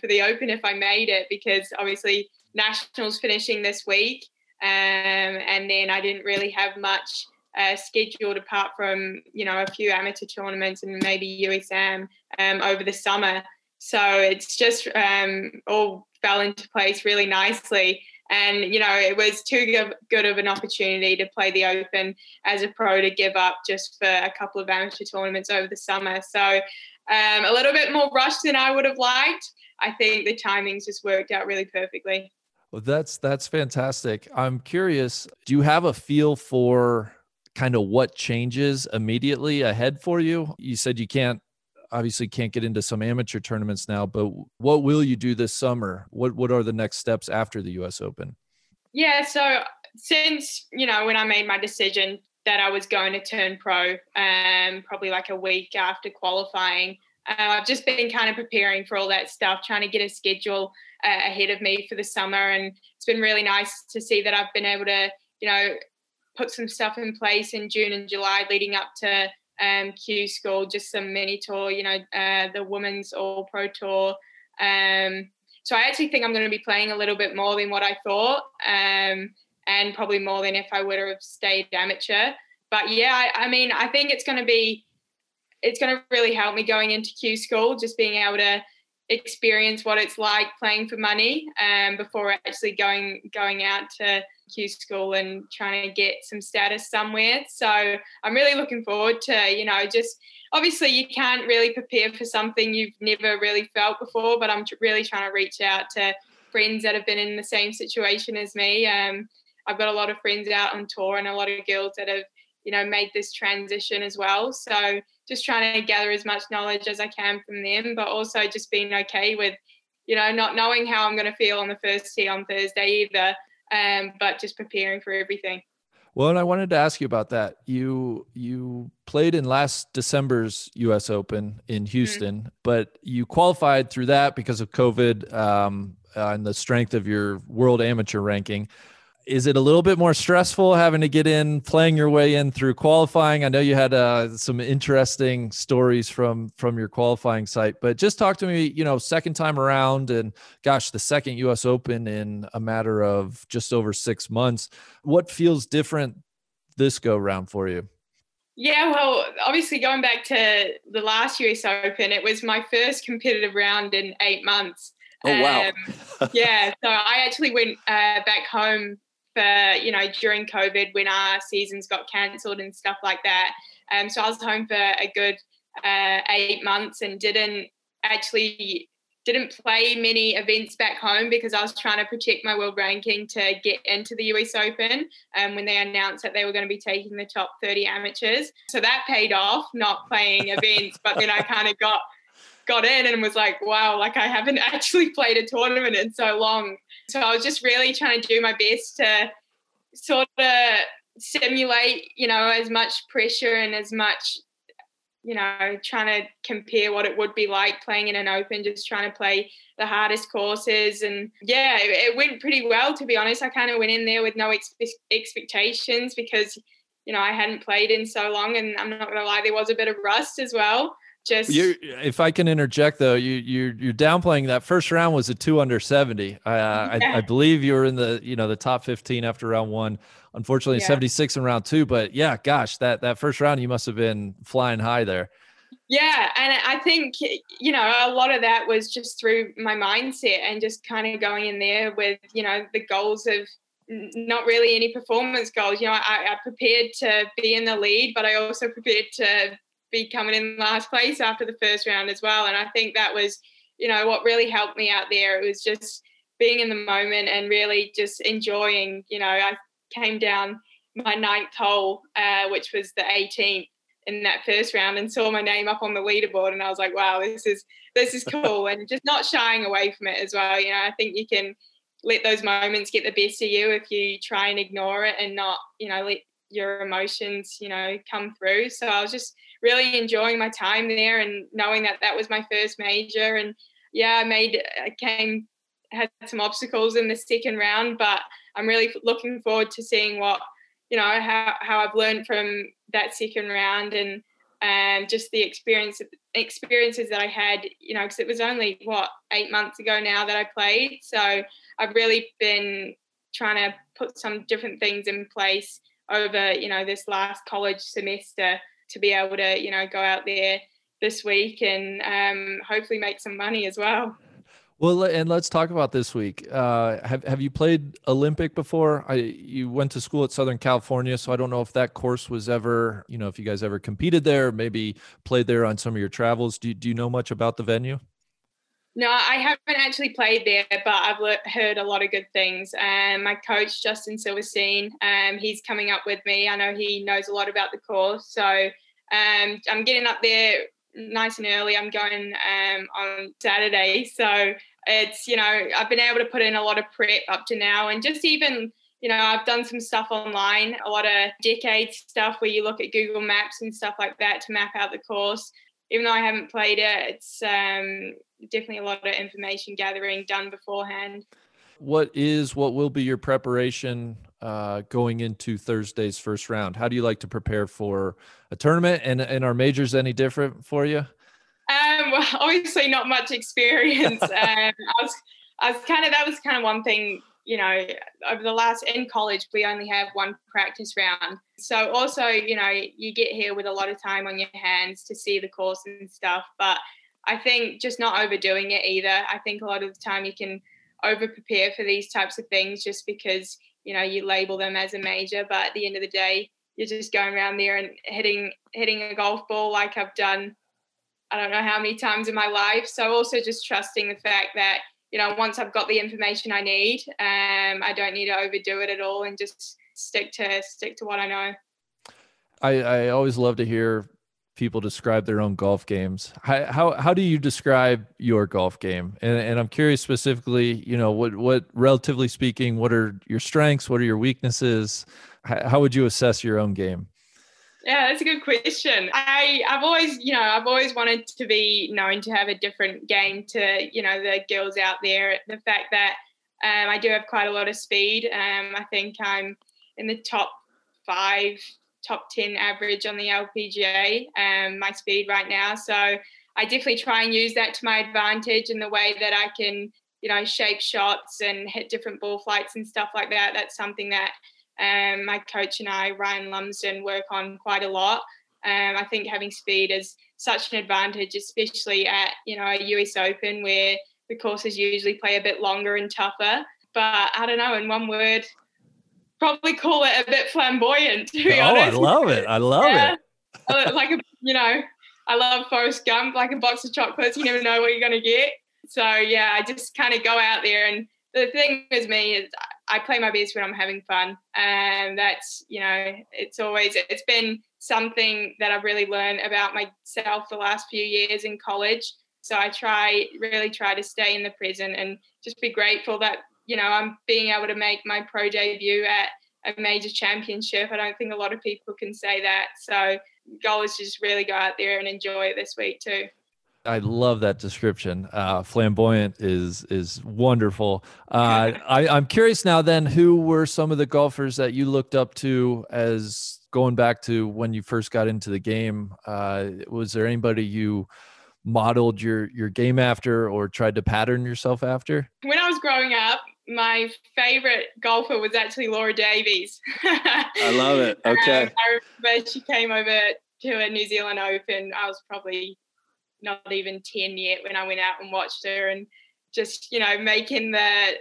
for the Open if I made it, because obviously Nationals finishing this week, and then I didn't really have much scheduled apart from, you know, a few amateur tournaments and maybe US Am over the summer. So it's just all fell into place really nicely. And, you know, it was too good of an opportunity to play the Open as a pro to give up just for a couple of amateur tournaments over the summer. So a little bit more rushed than I would have liked. I think the timings just worked out really perfectly. Well, that's fantastic. I'm curious, do you have a feel for kind of what changes immediately ahead for you? You said you can't get into some amateur tournaments now, but what will you do this summer? What are the next steps after the US Open? Yeah, so since, you know, when I made my decision that I was going to turn pro, probably like a week after qualifying, I've just been kind of preparing for all that stuff, trying to get a schedule ahead of me for the summer. And it's been really nice to see that I've been able to, you know, put some stuff in place in June and July leading up to Q school, just some mini tour, you know, the women's all pro tour. So I actually think I'm going to be playing a little bit more than what I thought, and probably more than if I would have stayed amateur. But yeah, I mean, I think it's going to really help me going into Q school, just being able to experience what it's like playing for money before actually going out to Q School and trying to get some status somewhere. So I'm really looking forward to, you know, just obviously you can't really prepare for something you've never really felt before, but I'm really trying to reach out to friends that have been in the same situation as me. I've got a lot of friends out on tour and a lot of girls that have, you know, made this transition as well. So just trying to gather as much knowledge as I can from them, but also just being okay with, you know, not knowing how I'm going to feel on the first tee on Thursday either, but just preparing for everything. Well, and I wanted to ask you about that. You played in last December's US Open in Houston, but you qualified through that because of COVID and the strength of your world amateur ranking. Is it a little bit more stressful having to get in, playing your way in through qualifying? I know you had some interesting stories from your qualifying site, but just talk to me, you know, second time around and gosh, the second US Open in a matter of just over 6 months. What feels different this go round for you? Yeah, well, obviously going back to the last US Open, it was my first competitive round in 8 months. Oh, wow. Yeah, so I actually went back home for, you know, during COVID when our seasons got cancelled and stuff like that. So I was home for a good 8 months and didn't play many events back home because I was trying to protect my world ranking to get into the US Open when they announced that they were going to be taking the top 30 amateurs. So that paid off, not playing events, but then I kind of got in and was like, wow, like I haven't actually played a tournament in so long. So I was just really trying to do my best to sort of simulate, you know, as much pressure and as much, you know, trying to compare what it would be like playing in an open, just trying to play the hardest courses. And yeah, it went pretty well, to be honest. I kind of went in there with no expectations because, you know, I hadn't played in so long, and I'm not going to lie, there was a bit of rust as well. If I can interject though, you're downplaying that first round was a 2 under 70. I believe you were in the, you know, the top 15 after round one, unfortunately 76 in round two, but yeah, gosh, that first round, you must've been flying high there. Yeah. And I think, you know, a lot of that was just through my mindset and just kind of going in there with, you know, the goals of not really any performance goals. You know, I prepared to be in the lead, but I also prepared to be coming in last place after the first round as well. And I think that was, you know, what really helped me out there. It was just being in the moment and really just enjoying, you know, I came down my 9th hole, which was the 18th in that first round, and saw my name up on the leaderboard. And I was like, wow, this is cool. And just not shying away from it as well. You know, I think you can let those moments get the best of you if you try and ignore it and not, you know, let your emotions, you know, come through. So I was just really enjoying my time there and knowing that that was my first major. And yeah, I had some obstacles in the second round, but I'm really looking forward to seeing what, you know, how I've learned from that second round and just the experiences that I had, you know, because it was only 8 months ago now that I played. So I've really been trying to put some different things in place over, you know, this last college semester to be able to, you know, go out there this week and hopefully make some money as well. Well, and let's talk about this week. Have you played Olympic before? You went to school at Southern California, so I don't know if that course was ever, you know, if you guys ever competed there, maybe played there on some of your travels. Do you know much about the venue? No, I haven't actually played there, but I've heard a lot of good things. My coach, Justin Silverstein, he's coming up with me. I know he knows a lot about the course. So I'm getting up there nice and early. I'm going on Saturday. So it's, you know, I've been able to put in a lot of prep up to now. And just even, you know, I've done some stuff online, a lot of decade stuff where you look at Google Maps and stuff like that to map out the course. Even though I haven't played it, it's definitely a lot of information gathering done beforehand. What will be your preparation going into Thursday's first round? How do you like to prepare for a tournament? And are majors any different for you? Well, obviously not much experience. That was kind of one thing, you know, in college, we only have one practice round. So also, you know, you get here with a lot of time on your hands to see the course and stuff. But I think just not overdoing it either. I think a lot of the time you can over prepare for these types of things just because you know, you label them as a major, but at the end of the day, you're just going around there and hitting a golf ball like I've done I don't know how many times in my life. So also just trusting the fact that, you know, once I've got the information I need, I don't need to overdo it at all and just stick to what I know. I always love to hear people describe their own golf games. How do you describe your golf game? And I'm curious specifically, you know, what relatively speaking, what are your strengths? What are your weaknesses? How would you assess your own game? Yeah, that's a good question. I've always wanted to be known to have a different game to, you know, the girls out there. The fact that I do have quite a lot of speed. I think I'm in the top 10 average on the LPGA, my speed right now. So I definitely try and use that to my advantage in the way that I can, you know, shape shots and hit different ball flights and stuff like that. That's something that my coach and I, Ryan Lumsden, work on quite a lot. I think having speed is such an advantage, especially at, you know, a US Open where the courses usually play a bit longer and tougher. But I don't know, in one word, probably call it a bit flamboyant, to be honest. Oh, I love it. Like, I love Forrest Gump, like a box of chocolates. You never know what you're going to get. So, yeah, I just kind of go out there. And the thing with me is I play my best when I'm having fun. And that's, you know, it's been something that I've really learned about myself the last few years in college. So I really try to stay in the present and just be grateful that, you know, I'm being able to make my pro debut at a major championship. I don't think a lot of people can say that. So goal is just really go out there and enjoy it this week too. I love that description. Flamboyant is wonderful. I'm curious now then, who were some of the golfers that you looked up to as going back to when you first got into the game? Was there anybody you modeled your game after or tried to pattern yourself after? When I was growing up, my favorite golfer was actually Laura Davies. I love it. Okay. I remember she came over to a New Zealand Open. I was probably not even 10 yet when I went out and watched her, and just, you know, making the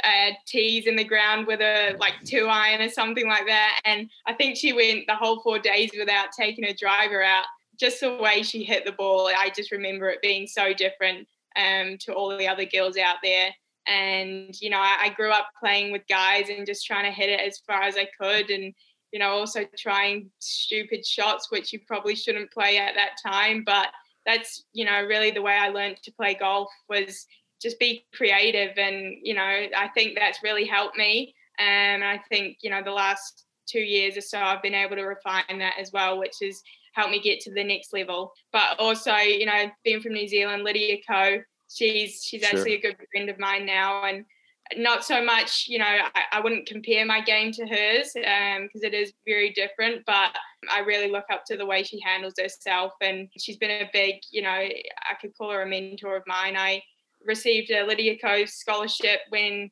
tees in the ground with a like 2-iron or something like that. And I think she went the whole 4 days without taking a driver out. Just the way she hit the ball, I just remember it being so different to all the other girls out there. And, you know, I grew up playing with guys and just trying to hit it as far as I could, and, you know, also trying stupid shots, which you probably shouldn't play at that time. But that's, you know, really the way I learned to play golf, was just be creative. And, you know, I think that's really helped me. And I think, you know, the last 2 years or so, I've been able to refine that as well, which is helped me get to the next level. But also, you know, being from New Zealand, Lydia Ko, she's sure, actually a good friend of mine now. And not so much, you know, I wouldn't compare my game to hers because it is very different, but I really look up to the way she handles herself. And she's been a big, you know, I could call her a mentor of mine. I received a Lydia Ko scholarship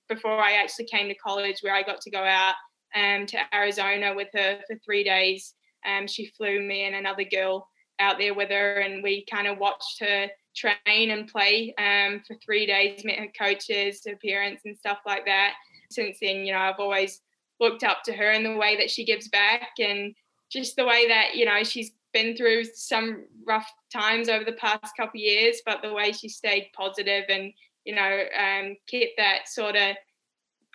before I actually came to college, where I got to go out to Arizona with her for 3 days. She flew me and another girl out there with her, and we kind of watched her train and play for 3 days, met her coaches, her parents and stuff like that. Since then, you know, I've always looked up to her and the way that she gives back, and just the way that, you know, she's been through some rough times over the past couple of years, but the way she stayed positive and, you know, kept that sort of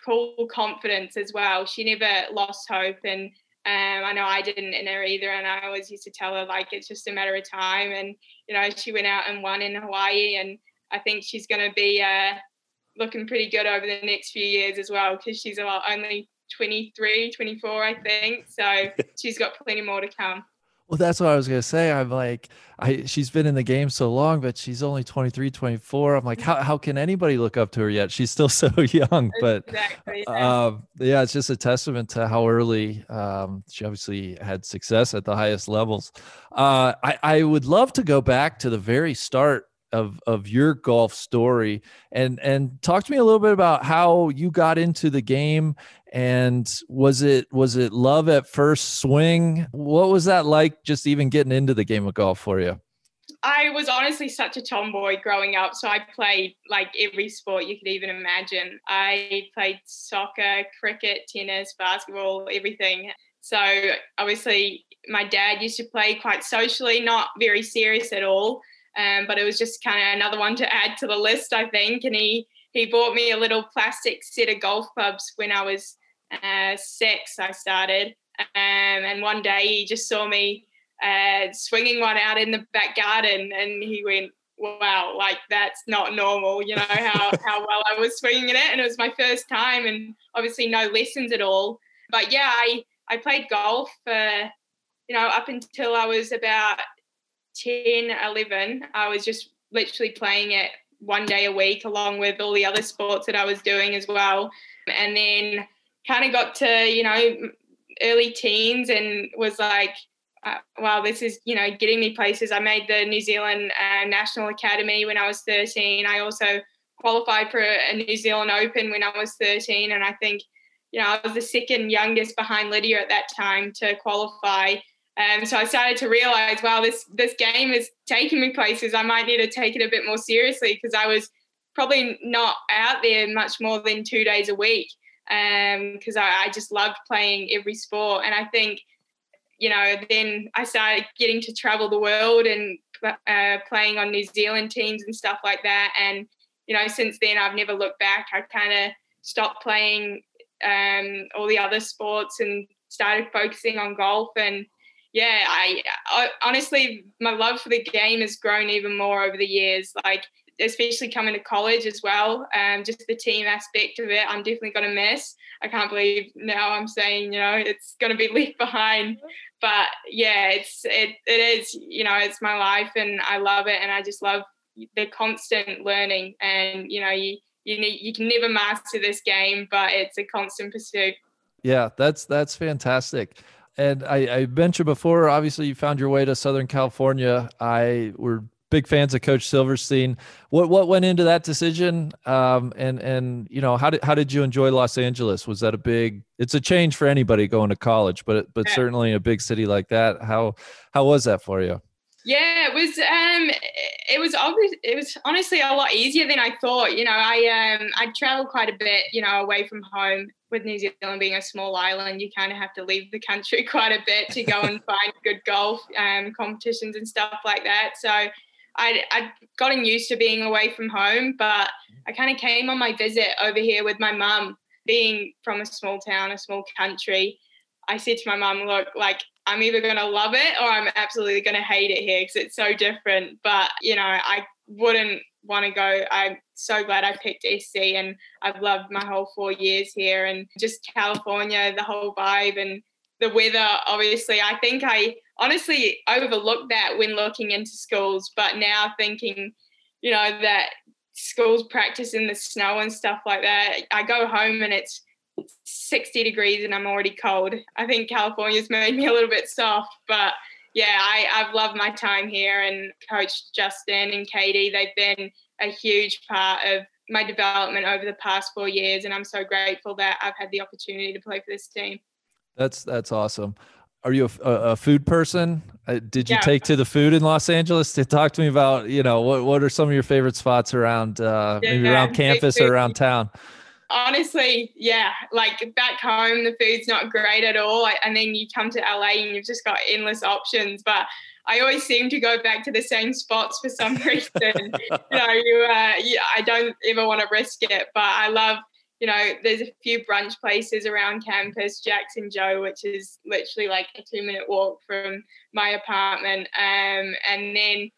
cool confidence as well. She never lost hope, and I know I didn't in her either, and I always used to tell her, like, it's just a matter of time. And, you know, she went out and won in Hawaii, and I think she's going to be looking pretty good over the next few years as well, because she's only 23, 24, I think. So she's got plenty more to come. Well, that's what I was going to say. I'm like, she's been in the game so long, but she's only 23, 24. I'm like, how can anybody look up to her yet? She's still so young. But exactly, yeah. Yeah, it's just a testament to how early she obviously had success at the highest levels. I would love to go back to the very start of your golf story and talk to me a little bit about how you got into the game. And was it love at first swing? What was that like, just even getting into the game of golf for you? I was honestly such a tomboy growing up, so I played like every sport you could even imagine. I played soccer, cricket, tennis, basketball, everything. So obviously my dad used to play quite socially, not very serious at all, but it was just kind of another one to add to the list, I think. And he bought me a little plastic set of golf clubs when I was 6, I started. And one day he just saw me swinging one out in the back garden, and he went, wow, like that's not normal, you know, how well I was swinging it. And it was my first time and obviously no lessons at all. But yeah, I played golf for, you know, up until I was about 10, 11. I was just literally playing it one day a week along with all the other sports that I was doing as well. And then kind of got to, you know, early teens and was like, wow, this is, you know, getting me places. I made the New Zealand National Academy when I was 13. I also qualified for a New Zealand Open when I was 13. And I think, you know, I was the second youngest behind Lydia at that time to qualify. So I started to realize, wow, this game is taking me places. I might need to take it a bit more seriously, because I was probably not out there much more than 2 days a week, because I just loved playing every sport. And I think, you know, then I started getting to travel the world and playing on New Zealand teams and stuff like that. And, you know, since then I've never looked back. I kind of stopped playing all the other sports and started focusing on golf. And yeah, I honestly, my love for the game has grown even more over the years, like especially coming to college as well. Just the team aspect of it, I'm definitely going to miss. I can't believe now I'm saying, you know, it's going to be left behind. But yeah, it is, you know, it's my life and I love it. And I just love the constant learning. And, you know, you can never master this game, but it's a constant pursuit. Yeah, that's fantastic. And I mentioned before, obviously you found your way to Southern California. We're big fans of Coach Silverstein. What went into that decision? And you know, how did you enjoy Los Angeles? Was that it's a change for anybody going to college, but yeah, certainly a big city like that. How was that for you? Yeah, it was honestly a lot easier than I thought. You know, I traveled quite a bit, you know, away from home. With New Zealand being a small island, you kind of have to leave the country quite a bit to go and find good golf competitions and stuff like that. So I'd gotten used to being away from home, but I kind of came on my visit over here with my mum. Being from a small town, a small country, I said to my mum, look, like, I'm either going to love it or I'm absolutely going to hate it here because it's so different. But, you know, I wouldn't want to go. I'm so glad I picked SC, and I've loved my whole 4 years here, and just California, the whole vibe and the weather. Obviously, I think I honestly overlooked that when looking into schools, but now thinking, you know, that schools practice in the snow and stuff like that. I go home and it's 60 degrees and I'm already cold. I think California's made me a little bit soft, but yeah, I've loved my time here, and Coach Justin and Katie, they've been a huge part of my development over the past 4 years, and I'm so grateful that I've had the opportunity to play for this team. That's awesome. Are you a food person? Did you take to the food in Los Angeles? Talk to me about, you know, what are some of your favorite spots around maybe around campus or around town? Honestly, yeah, like back home, the food's not great at all. And then you come to LA and you've just got endless options. But I always seem to go back to the same spots for some reason. You know, I don't ever want to risk it. But I love, you know, there's a few brunch places around campus, Jackson Joe, which is literally like a 2-minute walk from my apartment. And then,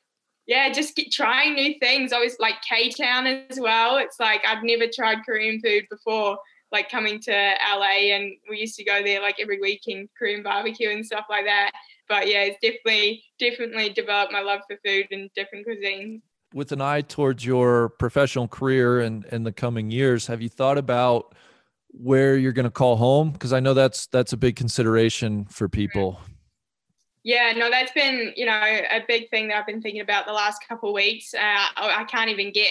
yeah, just trying new things. I was like K-Town as well. It's like I've never tried Korean food before, like coming to LA, and we used to go there like every weekend, Korean barbecue and stuff like that. But yeah, it's definitely developed my love for food and different cuisines. With an eye towards your professional career and in the coming years, have you thought about where you're going to call home? Because I know that's a big consideration for people. Right. Yeah, no, that's been, you know, a big thing that I've been thinking about the last couple of weeks. I can't even get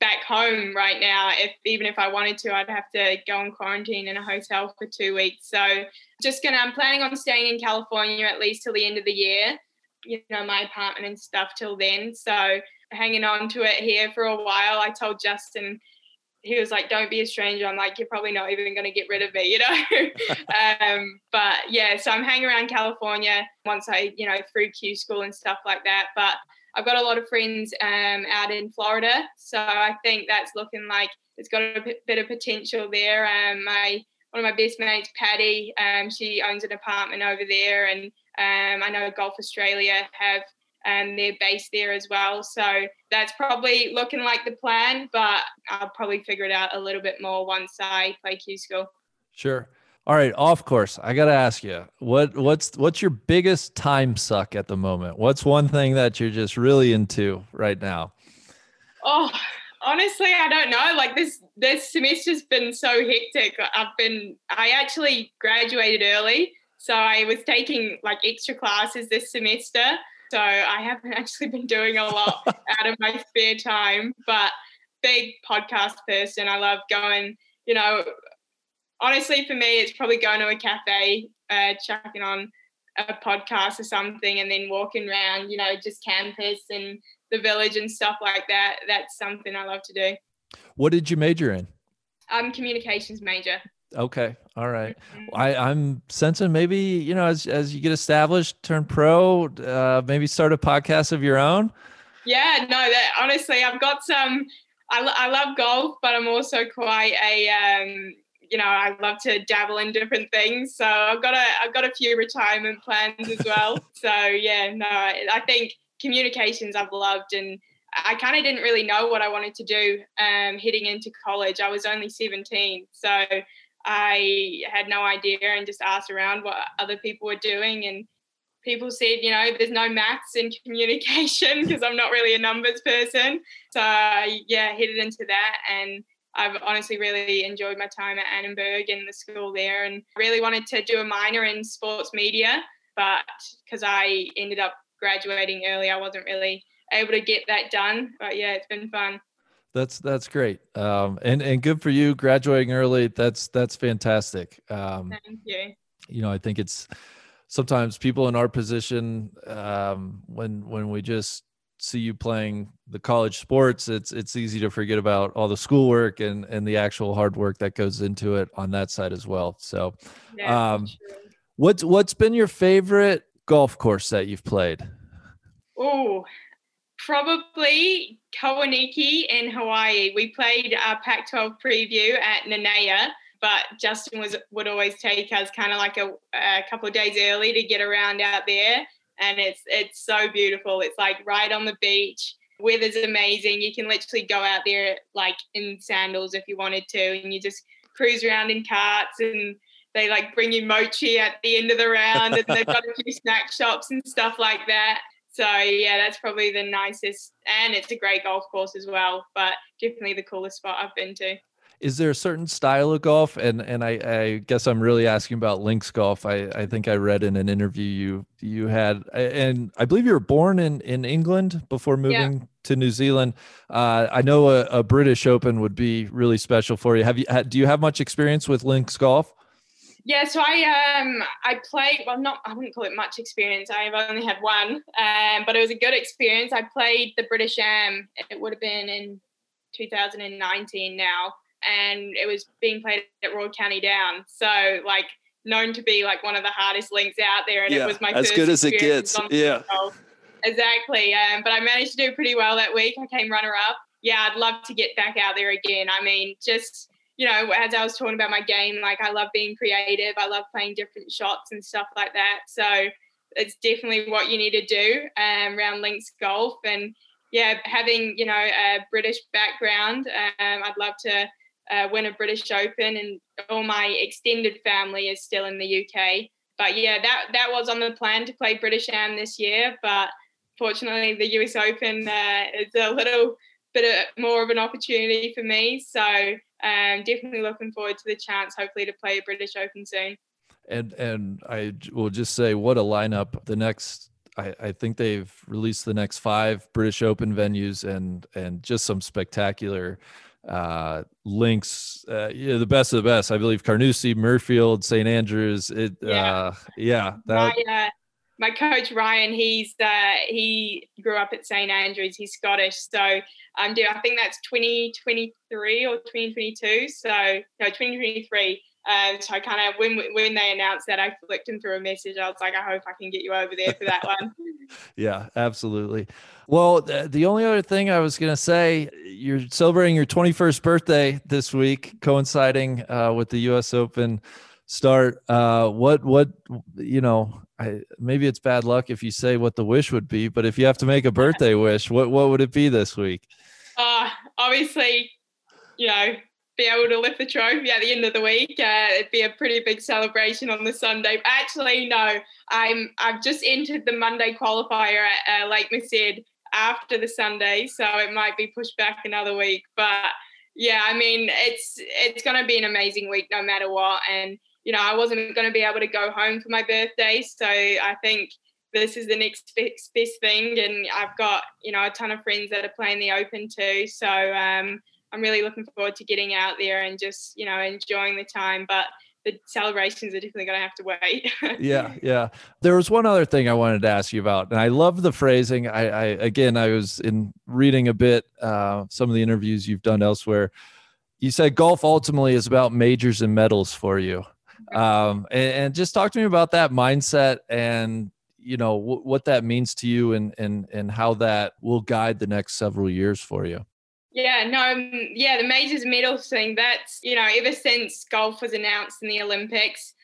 back home right now. Even if I wanted to, I'd have to go on quarantine in a hotel for 2 weeks. So I'm planning on staying in California at least till the end of the year. you know, my apartment and stuff till then. So hanging on to it here for a while. I told Justin, he was like, don't be a stranger. I'm like, you're probably not even going to get rid of me, you know? But yeah, so I'm hanging around California once I, you know, through Q school and stuff like that. But I've got a lot of friends out in Florida. So I think that's looking like it's got a bit of potential there. One of my best mates, Patty, she owns an apartment over there. And I know Golf Australia have their base there as well. So that's probably looking like the plan, but I'll probably figure it out a little bit more once I play Q school. Sure. All right. Off course. I got to ask you, what's your biggest time suck at the moment? What's one thing that you're just really into right now? Oh, honestly, I don't know. Like this semester's been so hectic. I actually graduated early. So I was taking like extra classes this semester. So I haven't actually been doing a lot out of my spare time, but big podcast person. I love going, you know, honestly, for me, it's probably going to a cafe, chucking on a podcast or something, and then walking around, you know, just campus and the village and stuff like that. That's something I love to do. What did you major in? I'm communications major. Okay. All right. I'm sensing maybe, you know, as you get established, turn pro, maybe start a podcast of your own. Yeah, no, honestly, I've got some, I love golf, but I'm also quite a, you know, I love to dabble in different things. So I've got a few retirement plans as well. So yeah, no, I think communications I've loved, and I kind of didn't really know what I wanted to do heading into college. I was only 17. So I had no idea, and just asked around what other people were doing, and people said, you know, there's no maths in communication, because I'm not really a numbers person. So yeah, headed into that, and I've honestly really enjoyed my time at Annenberg and the school there, and really wanted to do a minor in sports media, but because I ended up graduating early, I wasn't really able to get that done. But yeah, it's been fun. That's great. And good for you graduating early. That's fantastic. Thank you. You know, I think it's sometimes people in our position, when we just see you playing the college sports, it's easy to forget about all the schoolwork and the actual hard work that goes into it on that side as well. So, yeah, sure. What's been your favorite golf course that you've played? Oh, probably Kawaniki in Hawaii. We played our Pac-12 preview at Nanea, but Justin would always take us kind of like a couple of days early to get around out there. And it's so beautiful. It's like right on the beach. Weather's amazing. You can literally go out there like in sandals if you wanted to, and you just cruise around in carts, and they like bring you mochi at the end of the round, and they've got a few snack shops and stuff like that. So yeah, that's probably the nicest, and it's a great golf course as well, but definitely the coolest spot I've been to. Is there a certain style of golf? And I guess I'm really asking about links golf. I think I read in an interview you had, and I believe you were born in England before moving to New Zealand. I know a British Open would be really special for you. Do you have much experience with links golf? Yeah, so I played, I wouldn't call it much experience. I've only had one, but it was a good experience. I played the British Am. It would have been in 2019 now, and it was being played at Royal County Down. So like known to be like one of the hardest links out there, and it was my first experience. As good as it gets. Yeah, exactly. But I managed to do pretty well that week. I came runner up. Yeah, I'd love to get back out there again. I mean, just, you know, as I was talking about my game, like I love being creative. I love playing different shots and stuff like that. So it's definitely what you need to do around links golf. And yeah, having, you know, a British background, I'd love to win a British Open, and all my extended family is still in the UK. But yeah, that was on the plan to play British Am this year. But fortunately, the US Open is a little bit more of an opportunity for me. So definitely looking forward to the chance, hopefully, to play a British Open soon. And I will just say, what a lineup. The next, I think they've released the next 5 British Open venues, and just some spectacular links. Yeah, the best of the best. I believe Carnoustie, Murfield, St Andrews. Yeah. my coach Ryan, he grew up at St Andrews. He's Scottish, so I think that's 2023 or 2022. So no, 2023. So I kind of when they announced that, I flicked him through a message. I was like, I hope I can get you over there for that one. Yeah, absolutely. Well, the only other thing I was going to say, you're celebrating your 21st birthday this week, coinciding with the US Open start. Maybe it's bad luck if you say what the wish would be, but if you have to make a birthday wish, what would it be this week? Obviously, be able to lift the trophy at the end of the week. It'd be a pretty big celebration on the Sunday. Actually, no, I've just entered the Monday qualifier at Lake Merced after the Sunday, so it might be pushed back another week. But yeah, I mean, it's going to be an amazing week no matter what. And I wasn't going to be able to go home for my birthday, so I think this is the next best thing. And I've got a ton of friends that are playing the Open too, so I'm really looking forward to getting out there and just, enjoying the time. But the celebrations are definitely going to have to wait. Yeah. There was one other thing I wanted to ask you about, and I love the phrasing. I was in reading a bit, some of the interviews you've done elsewhere. You said golf ultimately is about majors and medals for you. And just talk to me about that mindset and, what that means to you and how that will guide the next several years for you. The majors medals thing, that's, ever since golf was announced in the Olympics,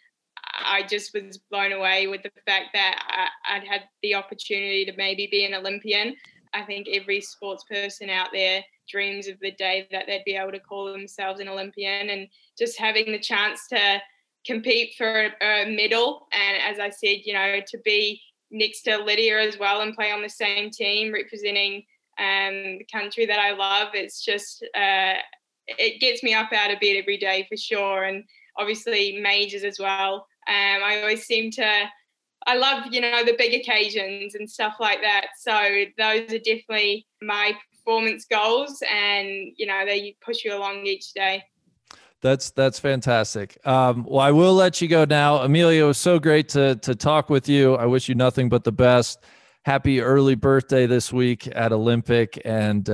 I just was blown away with the fact that I'd had the opportunity to maybe be an Olympian. I think every sports person out there dreams of the day that they'd be able to call themselves an Olympian, and just having the chance to compete for a medal. And as I said, to be next to Lydia as well and play on the same team representing the country that I love, it's just it gets me up out of bed every day for sure. And obviously majors as well. I always I love the big occasions and stuff like that, so those are definitely my performance goals, and they push you along each day. That's fantastic. Well, I will let you go now. Amelia, it was so great to talk with you. I wish you nothing but the best. Happy early birthday this week at Olympic. And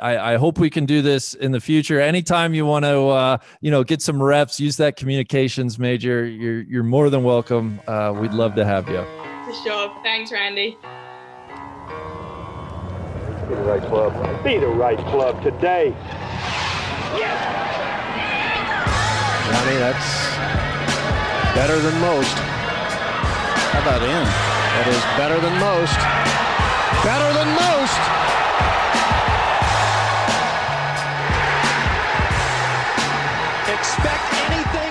I hope we can do this in the future. Anytime you want to, get some reps, use that communications major. You're more than welcome. We'd love to have you. For sure. Thanks, Randy. Be the right club. Be the right club today. Yes! Johnny, that's better than most. How about him? That is better than most. Better than most. Expect anything.